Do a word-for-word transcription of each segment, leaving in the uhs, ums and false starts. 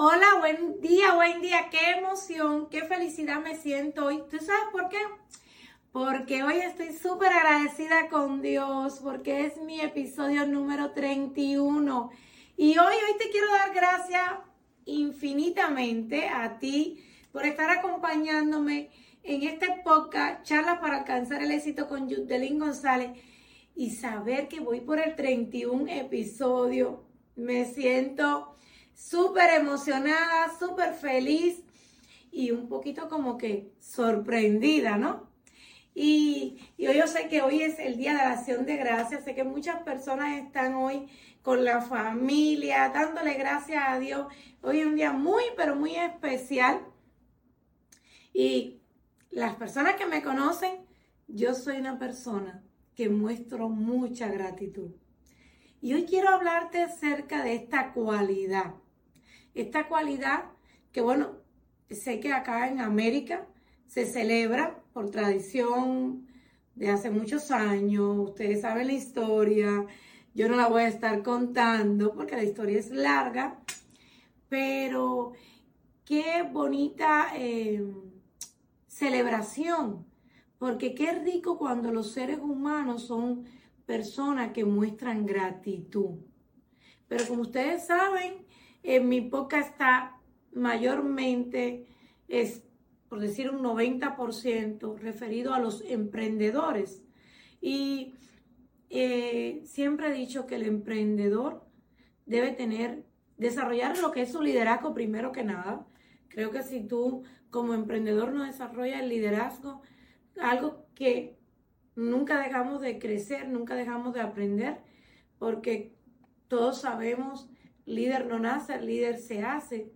Hola, buen día, buen día, qué emoción, qué felicidad me siento hoy. ¿Tú sabes por qué? Porque hoy estoy súper agradecida con Dios, porque es mi episodio número treinta y uno. Y hoy, hoy te quiero dar gracias infinitamente a ti por estar acompañándome en este podcast, Charlas para Alcanzar el Éxito con Yudelín González. Y saber que voy por el treinta y uno episodio, me siento súper emocionada, súper feliz y un poquito como que sorprendida, ¿no? Y, y hoy yo sé que hoy es el día de la acción de gracias, sé que muchas personas están hoy con la familia, dándole gracias a Dios. Hoy es un día muy, pero muy especial. Y las personas que me conocen, yo soy una persona que muestro mucha gratitud. Y hoy quiero hablarte acerca de esta cualidad. Esta cualidad que, bueno, sé que acá en América se celebra por tradición de hace muchos años. Ustedes saben la historia. Yo no la voy a estar contando porque la historia es larga. Pero qué bonita eh, celebración. Porque qué rico cuando los seres humanos son personas que muestran gratitud. Pero como ustedes saben, en mi podcast está mayormente, es, por decir un noventa por ciento, referido a los emprendedores. Y eh, siempre he dicho que el emprendedor debe tener, desarrollar lo que es su liderazgo primero que nada. Creo que si tú como emprendedor no desarrollas el liderazgo, algo que nunca dejamos de crecer, nunca dejamos de aprender, porque todos sabemos, líder no nace, líder se hace.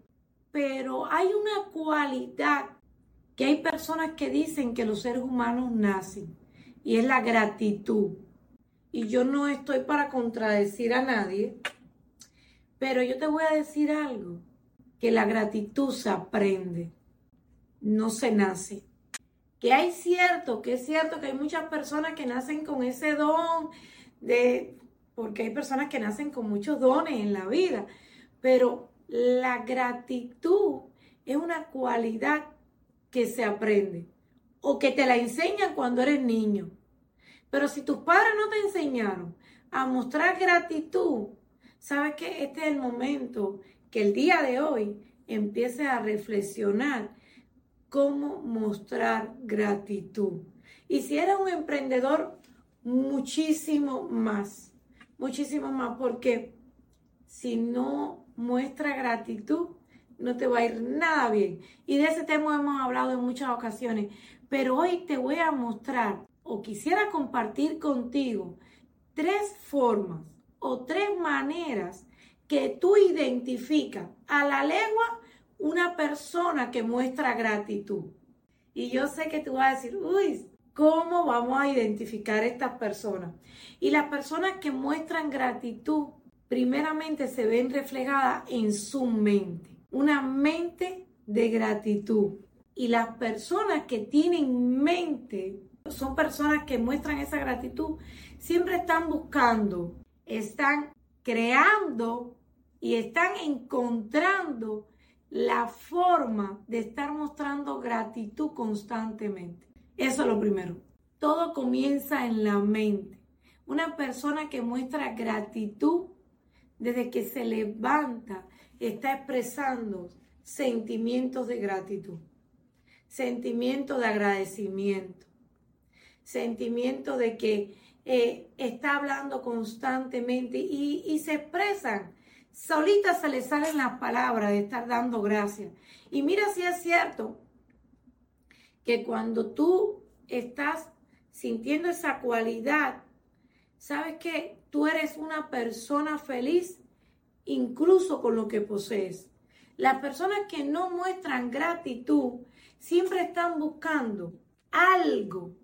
Pero hay una cualidad que hay personas que dicen que los seres humanos nacen, y es la gratitud. Y yo no estoy para contradecir a nadie, pero yo te voy a decir algo, que la gratitud se aprende, no se nace. Que hay cierto, que es cierto que hay muchas personas que nacen con ese don, de, porque hay personas que nacen con muchos dones en la vida, pero la gratitud es una cualidad que se aprende o que te la enseñan cuando eres niño. Pero si tus padres no te enseñaron a mostrar gratitud, sabes que este es el momento que el día de hoy empieces a reflexionar cómo mostrar gratitud. Y si eres un emprendedor, muchísimo más, muchísimo más, porque si no muestras gratitud, no te va a ir nada bien. Y de ese tema hemos hablado en muchas ocasiones, pero hoy te voy a mostrar, o quisiera compartir contigo, tres formas o tres maneras que tú identificas a la legua una persona que muestra gratitud. Y yo sé que tú vas a decir, uy, ¿cómo vamos a identificar a estas personas? Y las personas que muestran gratitud, primeramente se ven reflejadas en su mente, una mente de gratitud. Y las personas que tienen mente, son personas que muestran esa gratitud, siempre están buscando, están creando y están encontrando la forma de estar mostrando gratitud constantemente. Eso es lo primero. Todo comienza en la mente. Una persona que muestra gratitud desde que se levanta está expresando sentimientos de gratitud, sentimientos de agradecimiento, sentimientos de que eh, está hablando constantemente y, y se expresan. Solita se le salen las palabras de estar dando gracias. Y mira si es cierto que cuando tú estás sintiendo esa cualidad, sabes que tú eres una persona feliz incluso con lo que posees. Las personas que no muestran gratitud siempre están buscando algo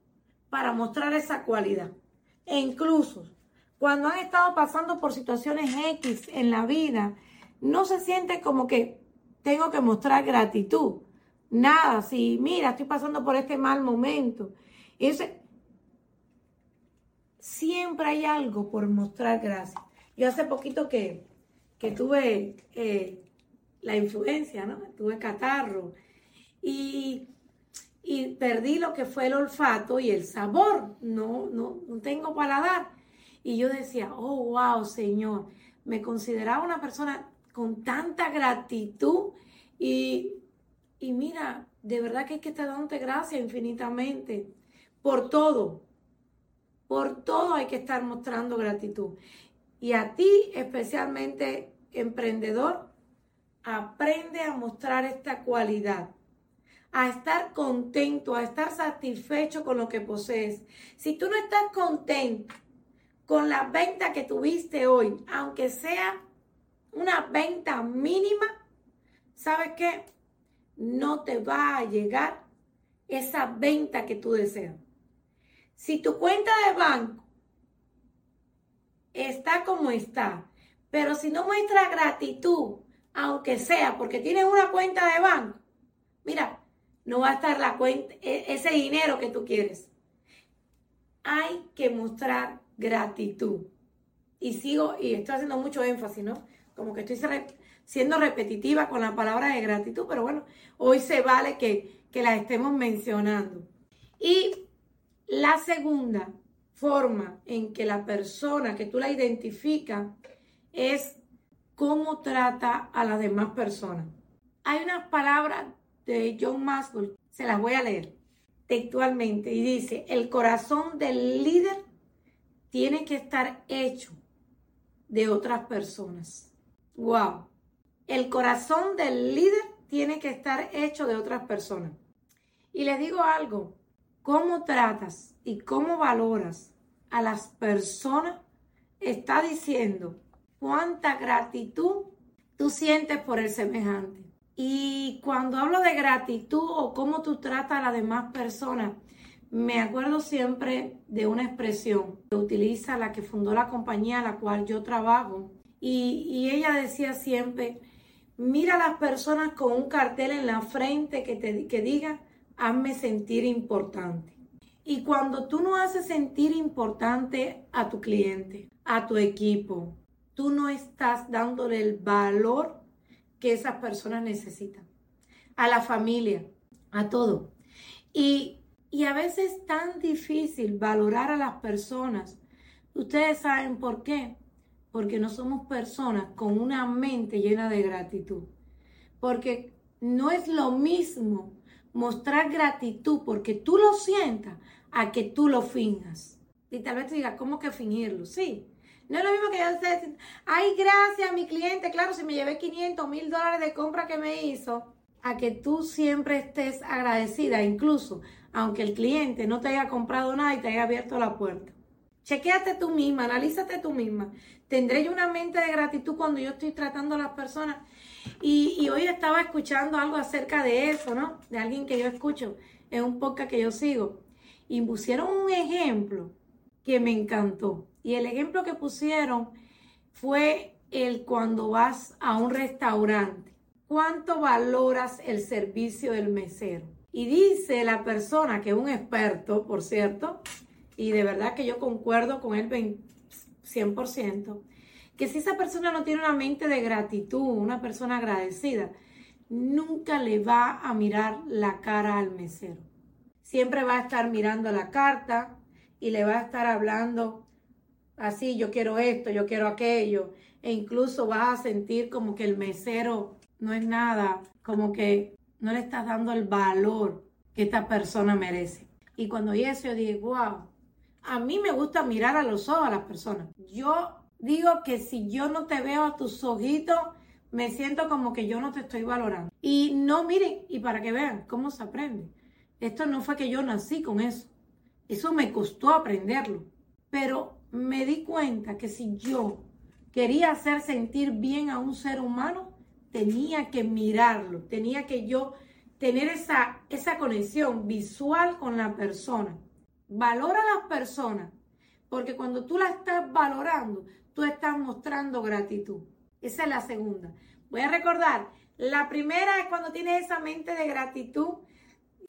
para mostrar esa cualidad. E incluso cuando han estado pasando por situaciones X en la vida, no se siente como que tengo que mostrar gratitud. Nada, si mira, estoy pasando por este mal momento. Entonces, siempre hay algo por mostrar gracias. Yo hace poquito que, que tuve eh, la influencia, ¿no? Tuve catarro y, y perdí lo que fue el olfato y el sabor, no, no, no tengo paladar. Y yo decía, oh, wow, Señor, me consideraba una persona con tanta gratitud y, y mira, de verdad que es que te dándote gracias infinitamente por todo. Por todo hay que estar mostrando gratitud. Y a ti, especialmente emprendedor, aprende a mostrar esta cualidad, a estar contento, a estar satisfecho con lo que posees. Si tú no estás contento con la venta que tuviste hoy, aunque sea una venta mínima, ¿sabes qué? No te va a llegar esa venta que tú deseas. Si tu cuenta de banco está como está, pero si no muestras gratitud, aunque sea porque tienes una cuenta de banco, mira, no va a estar la cuenta, ese dinero que tú quieres. Hay que mostrar gratitud. Y sigo, y estoy haciendo mucho énfasis, ¿no? Como que estoy siendo repetitiva con la palabra de gratitud, pero bueno, hoy se vale que, que la estemos mencionando. Y la segunda forma en que la persona que tú la identificas es cómo trata a las demás personas. Hay unas palabras de John Maxwell, se las voy a leer textualmente, y dice: el corazón del líder tiene que estar hecho de otras personas. ¡Wow! El corazón del líder tiene que estar hecho de otras personas. Y les digo algo. Cómo tratas y cómo valoras a las personas está diciendo cuánta gratitud tú sientes por el semejante. Y cuando hablo de gratitud o cómo tú tratas a las demás personas, me acuerdo siempre de una expresión que utiliza la que fundó la compañía a la cual yo trabajo. Y, y ella decía siempre, mira a las personas con un cartel en la frente que, te, que diga, hazme sentir importante. Y cuando tú no haces sentir importante a tu cliente, a tu equipo, tú no estás dándole el valor que esas personas necesitan. A la familia, a todo. Y, y a veces es tan difícil valorar a las personas. Ustedes saben por qué. Porque no somos personas con una mente llena de gratitud. Porque no es lo mismo mostrar gratitud porque tú lo sientas a que tú lo finjas. Y tal vez tú digas, ¿cómo que fingirlo? Sí. No es lo mismo que yo decir, ay, gracias a mi cliente, claro, si me llevé quinientos mil dólares de compra que me hizo, a que tú siempre estés agradecida, incluso aunque el cliente no te haya comprado nada y te haya abierto la puerta. Chequéate tú misma, analízate tú misma. ¿Tendré yo una mente de gratitud cuando yo estoy tratando a las personas? Y, y hoy estaba escuchando algo acerca de eso, ¿no? De alguien que yo escucho, es un podcast que yo sigo. Y pusieron un ejemplo que me encantó. Y el ejemplo que pusieron fue el cuando vas a un restaurante. ¿Cuánto valoras el servicio del mesero? Y dice la persona, que es un experto, por cierto, y de verdad que yo concuerdo con él cien por ciento, que si esa persona no tiene una mente de gratitud, una persona agradecida, nunca le va a mirar la cara al mesero. Siempre va a estar mirando la carta y le va a estar hablando así, yo quiero esto, yo quiero aquello. E incluso vas a sentir como que el mesero no es nada, como que no le estás dando el valor que esta persona merece. Y cuando oí eso, yo dije, wow, a mí me gusta mirar a los ojos a las personas. Yo digo que si yo no te veo a tus ojitos, me siento como que yo no te estoy valorando. Y no, miren, y para que vean cómo se aprende. Esto no fue que yo nací con eso. Eso me costó aprenderlo. Pero me di cuenta que si yo quería hacer sentir bien a un ser humano, tenía que mirarlo. Tenía que yo tener esa, esa conexión visual con la persona. Valora a las personas. Porque cuando tú la estás valorando, tú estás mostrando gratitud. Esa es la segunda. Voy a recordar, la primera es cuando tienes esa mente de gratitud,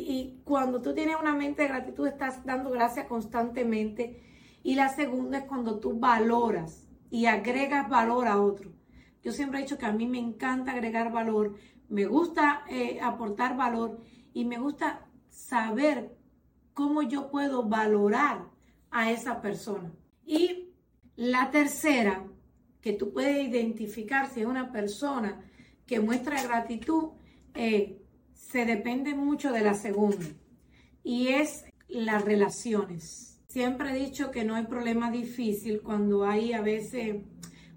y cuando tú tienes una mente de gratitud estás dando gracias constantemente. Y la segunda es cuando tú valoras y agregas valor a otro. Yo siempre he dicho que a mí me encanta agregar valor, me gusta eh, aportar valor y me gusta saber cómo yo puedo valorar a esa persona. Y la tercera, que tú puedes identificar si es una persona que muestra gratitud, eh, se depende mucho de la segunda, y es las relaciones. Siempre he dicho que no hay problema difícil cuando hay a veces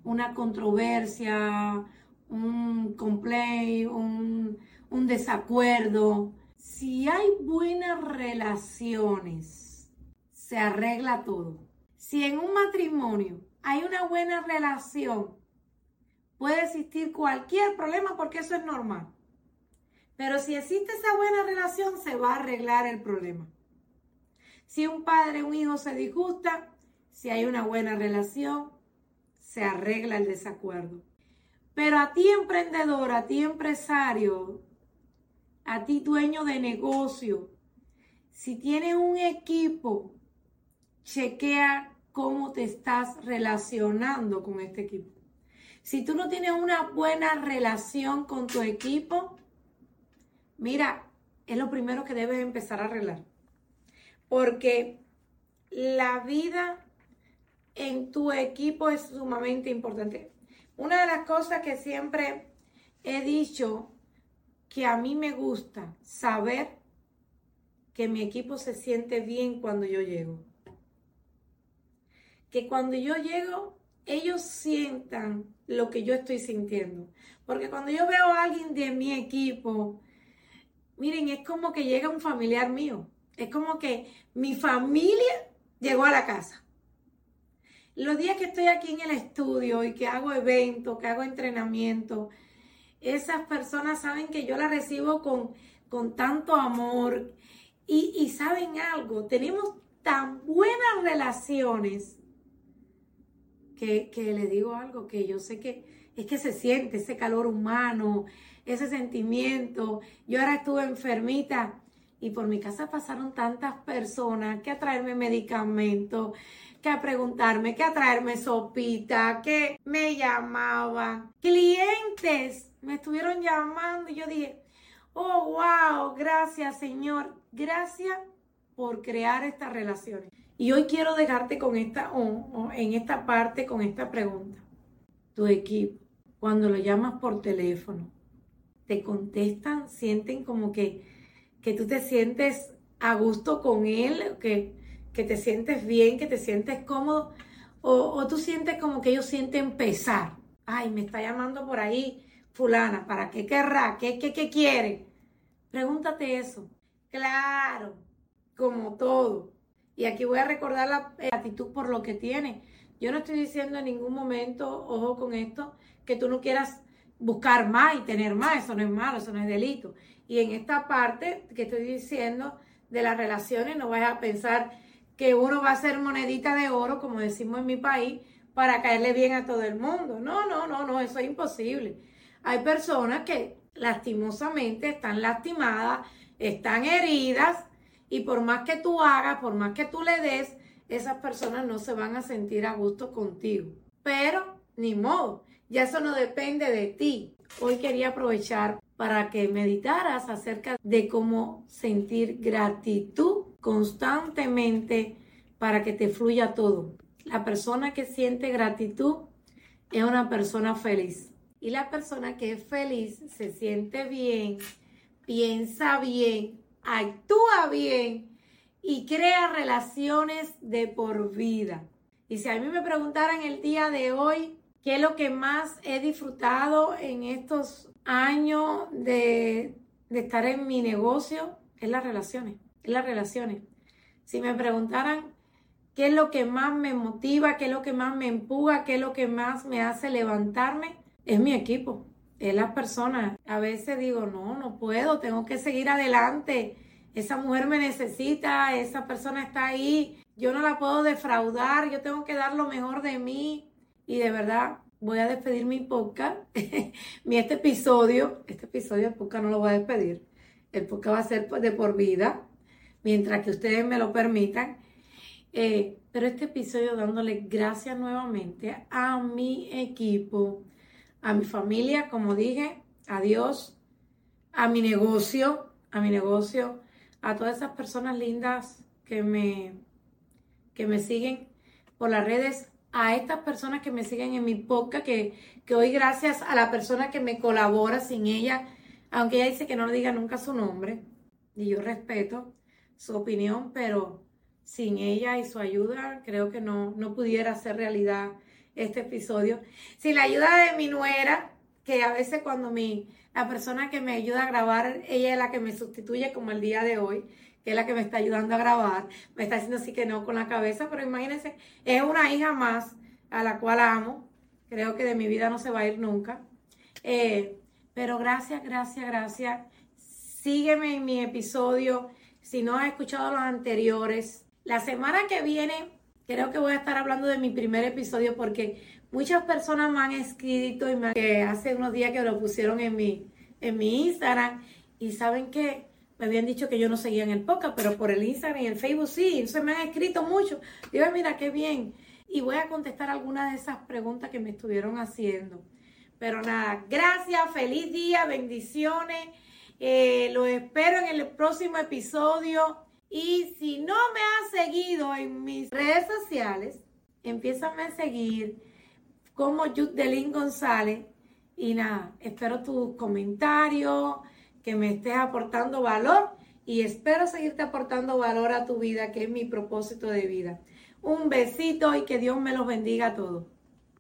una controversia, un complaint, un, un desacuerdo. Si hay buenas relaciones, se arregla todo. Si en un matrimonio hay una buena relación, puede existir cualquier problema porque eso es normal. Pero si existe esa buena relación, se va a arreglar el problema. Si un padre o un hijo se disgusta, si hay una buena relación, se arregla el desacuerdo. Pero a ti emprendedor, a ti empresario, a ti dueño de negocio, si tienes un equipo, chequea cómo te estás relacionando con este equipo. Si tú no tienes una buena relación con tu equipo, mira, es lo primero que debes empezar a arreglar. Porque la vida en tu equipo es sumamente importante. Una de las cosas que siempre he dicho que a mí me gusta saber que mi equipo se siente bien cuando yo llego. Que cuando yo llego, ellos sientan lo que yo estoy sintiendo. Porque cuando yo veo a alguien de mi equipo, miren, es como que llega un familiar mío. Es como que mi familia llegó a la casa. Los días que estoy aquí en el estudio y que hago eventos, que hago entrenamiento, esas personas saben que yo las recibo con, con tanto amor. Y, y saben algo, tenemos tan buenas relaciones que, que les digo algo que yo sé que es que se siente ese calor humano, ese sentimiento. Yo ahora estuve enfermita y por mi casa pasaron tantas personas que a traerme medicamentos, que a preguntarme, que a traerme sopita, que me llamaban. Clientes me estuvieron llamando y yo dije, oh, wow, gracias, Señor. Gracias por crear estas relaciones. Y hoy quiero dejarte con esta, en esta parte con esta pregunta. Tu equipo, cuando lo llamas por teléfono, te contestan, sienten como que que tú te sientes a gusto con él, que, que te sientes bien, que te sientes cómodo, o, o tú sientes como que ellos sienten pesar. Ay, me está llamando por ahí fulana, ¿para qué querrá? ¿Qué, qué, qué quiere? Pregúntate eso. Claro, como todo. Y aquí voy a recordar la gratitud por lo que tiene. Yo no estoy diciendo en ningún momento, ojo con esto, que tú no quieras buscar más y tener más. Eso no es malo, eso no es delito. Y en esta parte que estoy diciendo de las relaciones, no vayas a pensar que uno va a ser monedita de oro, como decimos en mi país, para caerle bien a todo el mundo. No, no, no, no, eso es imposible. Hay personas que lastimosamente están lastimadas, están heridas, y por más que tú hagas, por más que tú le des, esas personas no se van a sentir a gusto contigo. Pero, ni modo, ya eso no depende de ti. Hoy quería aprovechar para que meditaras acerca de cómo sentir gratitud constantemente para que te fluya todo. La persona que siente gratitud es una persona feliz. Y la persona que es feliz se siente bien, piensa bien, actúa bien y crea relaciones de por vida. Y si a mí me preguntaran el día de hoy, ¿qué es lo que más he disfrutado en estos años de, de estar en mi negocio? Es las relaciones, es las relaciones. Si me preguntaran qué es lo que más me motiva, qué es lo que más me empuja, qué es lo que más me hace levantarme, es mi equipo, es las personas. A veces digo, no, no puedo, tengo que seguir adelante. Esa mujer me necesita, esa persona está ahí, yo no la puedo defraudar, yo tengo que dar lo mejor de mí. Y de verdad, voy a despedir mi podcast, mi este episodio, este episodio del podcast no lo voy a despedir, el podcast va a ser de por vida, mientras que ustedes me lo permitan, eh, pero este episodio dándole gracias nuevamente a mi equipo, a mi familia, como dije, a Dios, a mi negocio, a mi negocio, a todas esas personas lindas que me, que me siguen por las redes, a estas personas que me siguen en mi podcast, que, que hoy gracias a la persona que me colabora, sin ella, aunque ella dice que no le diga nunca su nombre, y yo respeto su opinión, pero sin ella y su ayuda, creo que no, no pudiera hacer realidad este episodio. Sin la ayuda de mi nuera, que a veces cuando mi, la persona que me ayuda a grabar, ella es la que me sustituye, como el día de hoy, que es la que me está ayudando a grabar, me está diciendo así que no con la cabeza, pero imagínense, es una hija más a la cual amo, creo que de mi vida no se va a ir nunca, eh, pero gracias, gracias, gracias, sígueme en mi episodio, si no has escuchado los anteriores. La semana que viene creo que voy a estar hablando de mi primer episodio, porque muchas personas me han escrito y me, que hace unos días que lo pusieron en mi, en mi Instagram, y saben que me habían dicho que yo no seguía en el podcast, pero por el Instagram y el Facebook sí, entonces me han escrito mucho. Digo, mira qué bien, y voy a contestar algunas de esas preguntas que me estuvieron haciendo. Pero nada, gracias, feliz día, bendiciones, eh, los espero en el próximo episodio. Y si no me has seguido en mis redes sociales, empiézame a seguir como Yudelín González. Y nada, espero tus comentarios, que me estés aportando valor, y espero seguirte aportando valor a tu vida, que es mi propósito de vida. Un besito y que Dios me los bendiga a todos.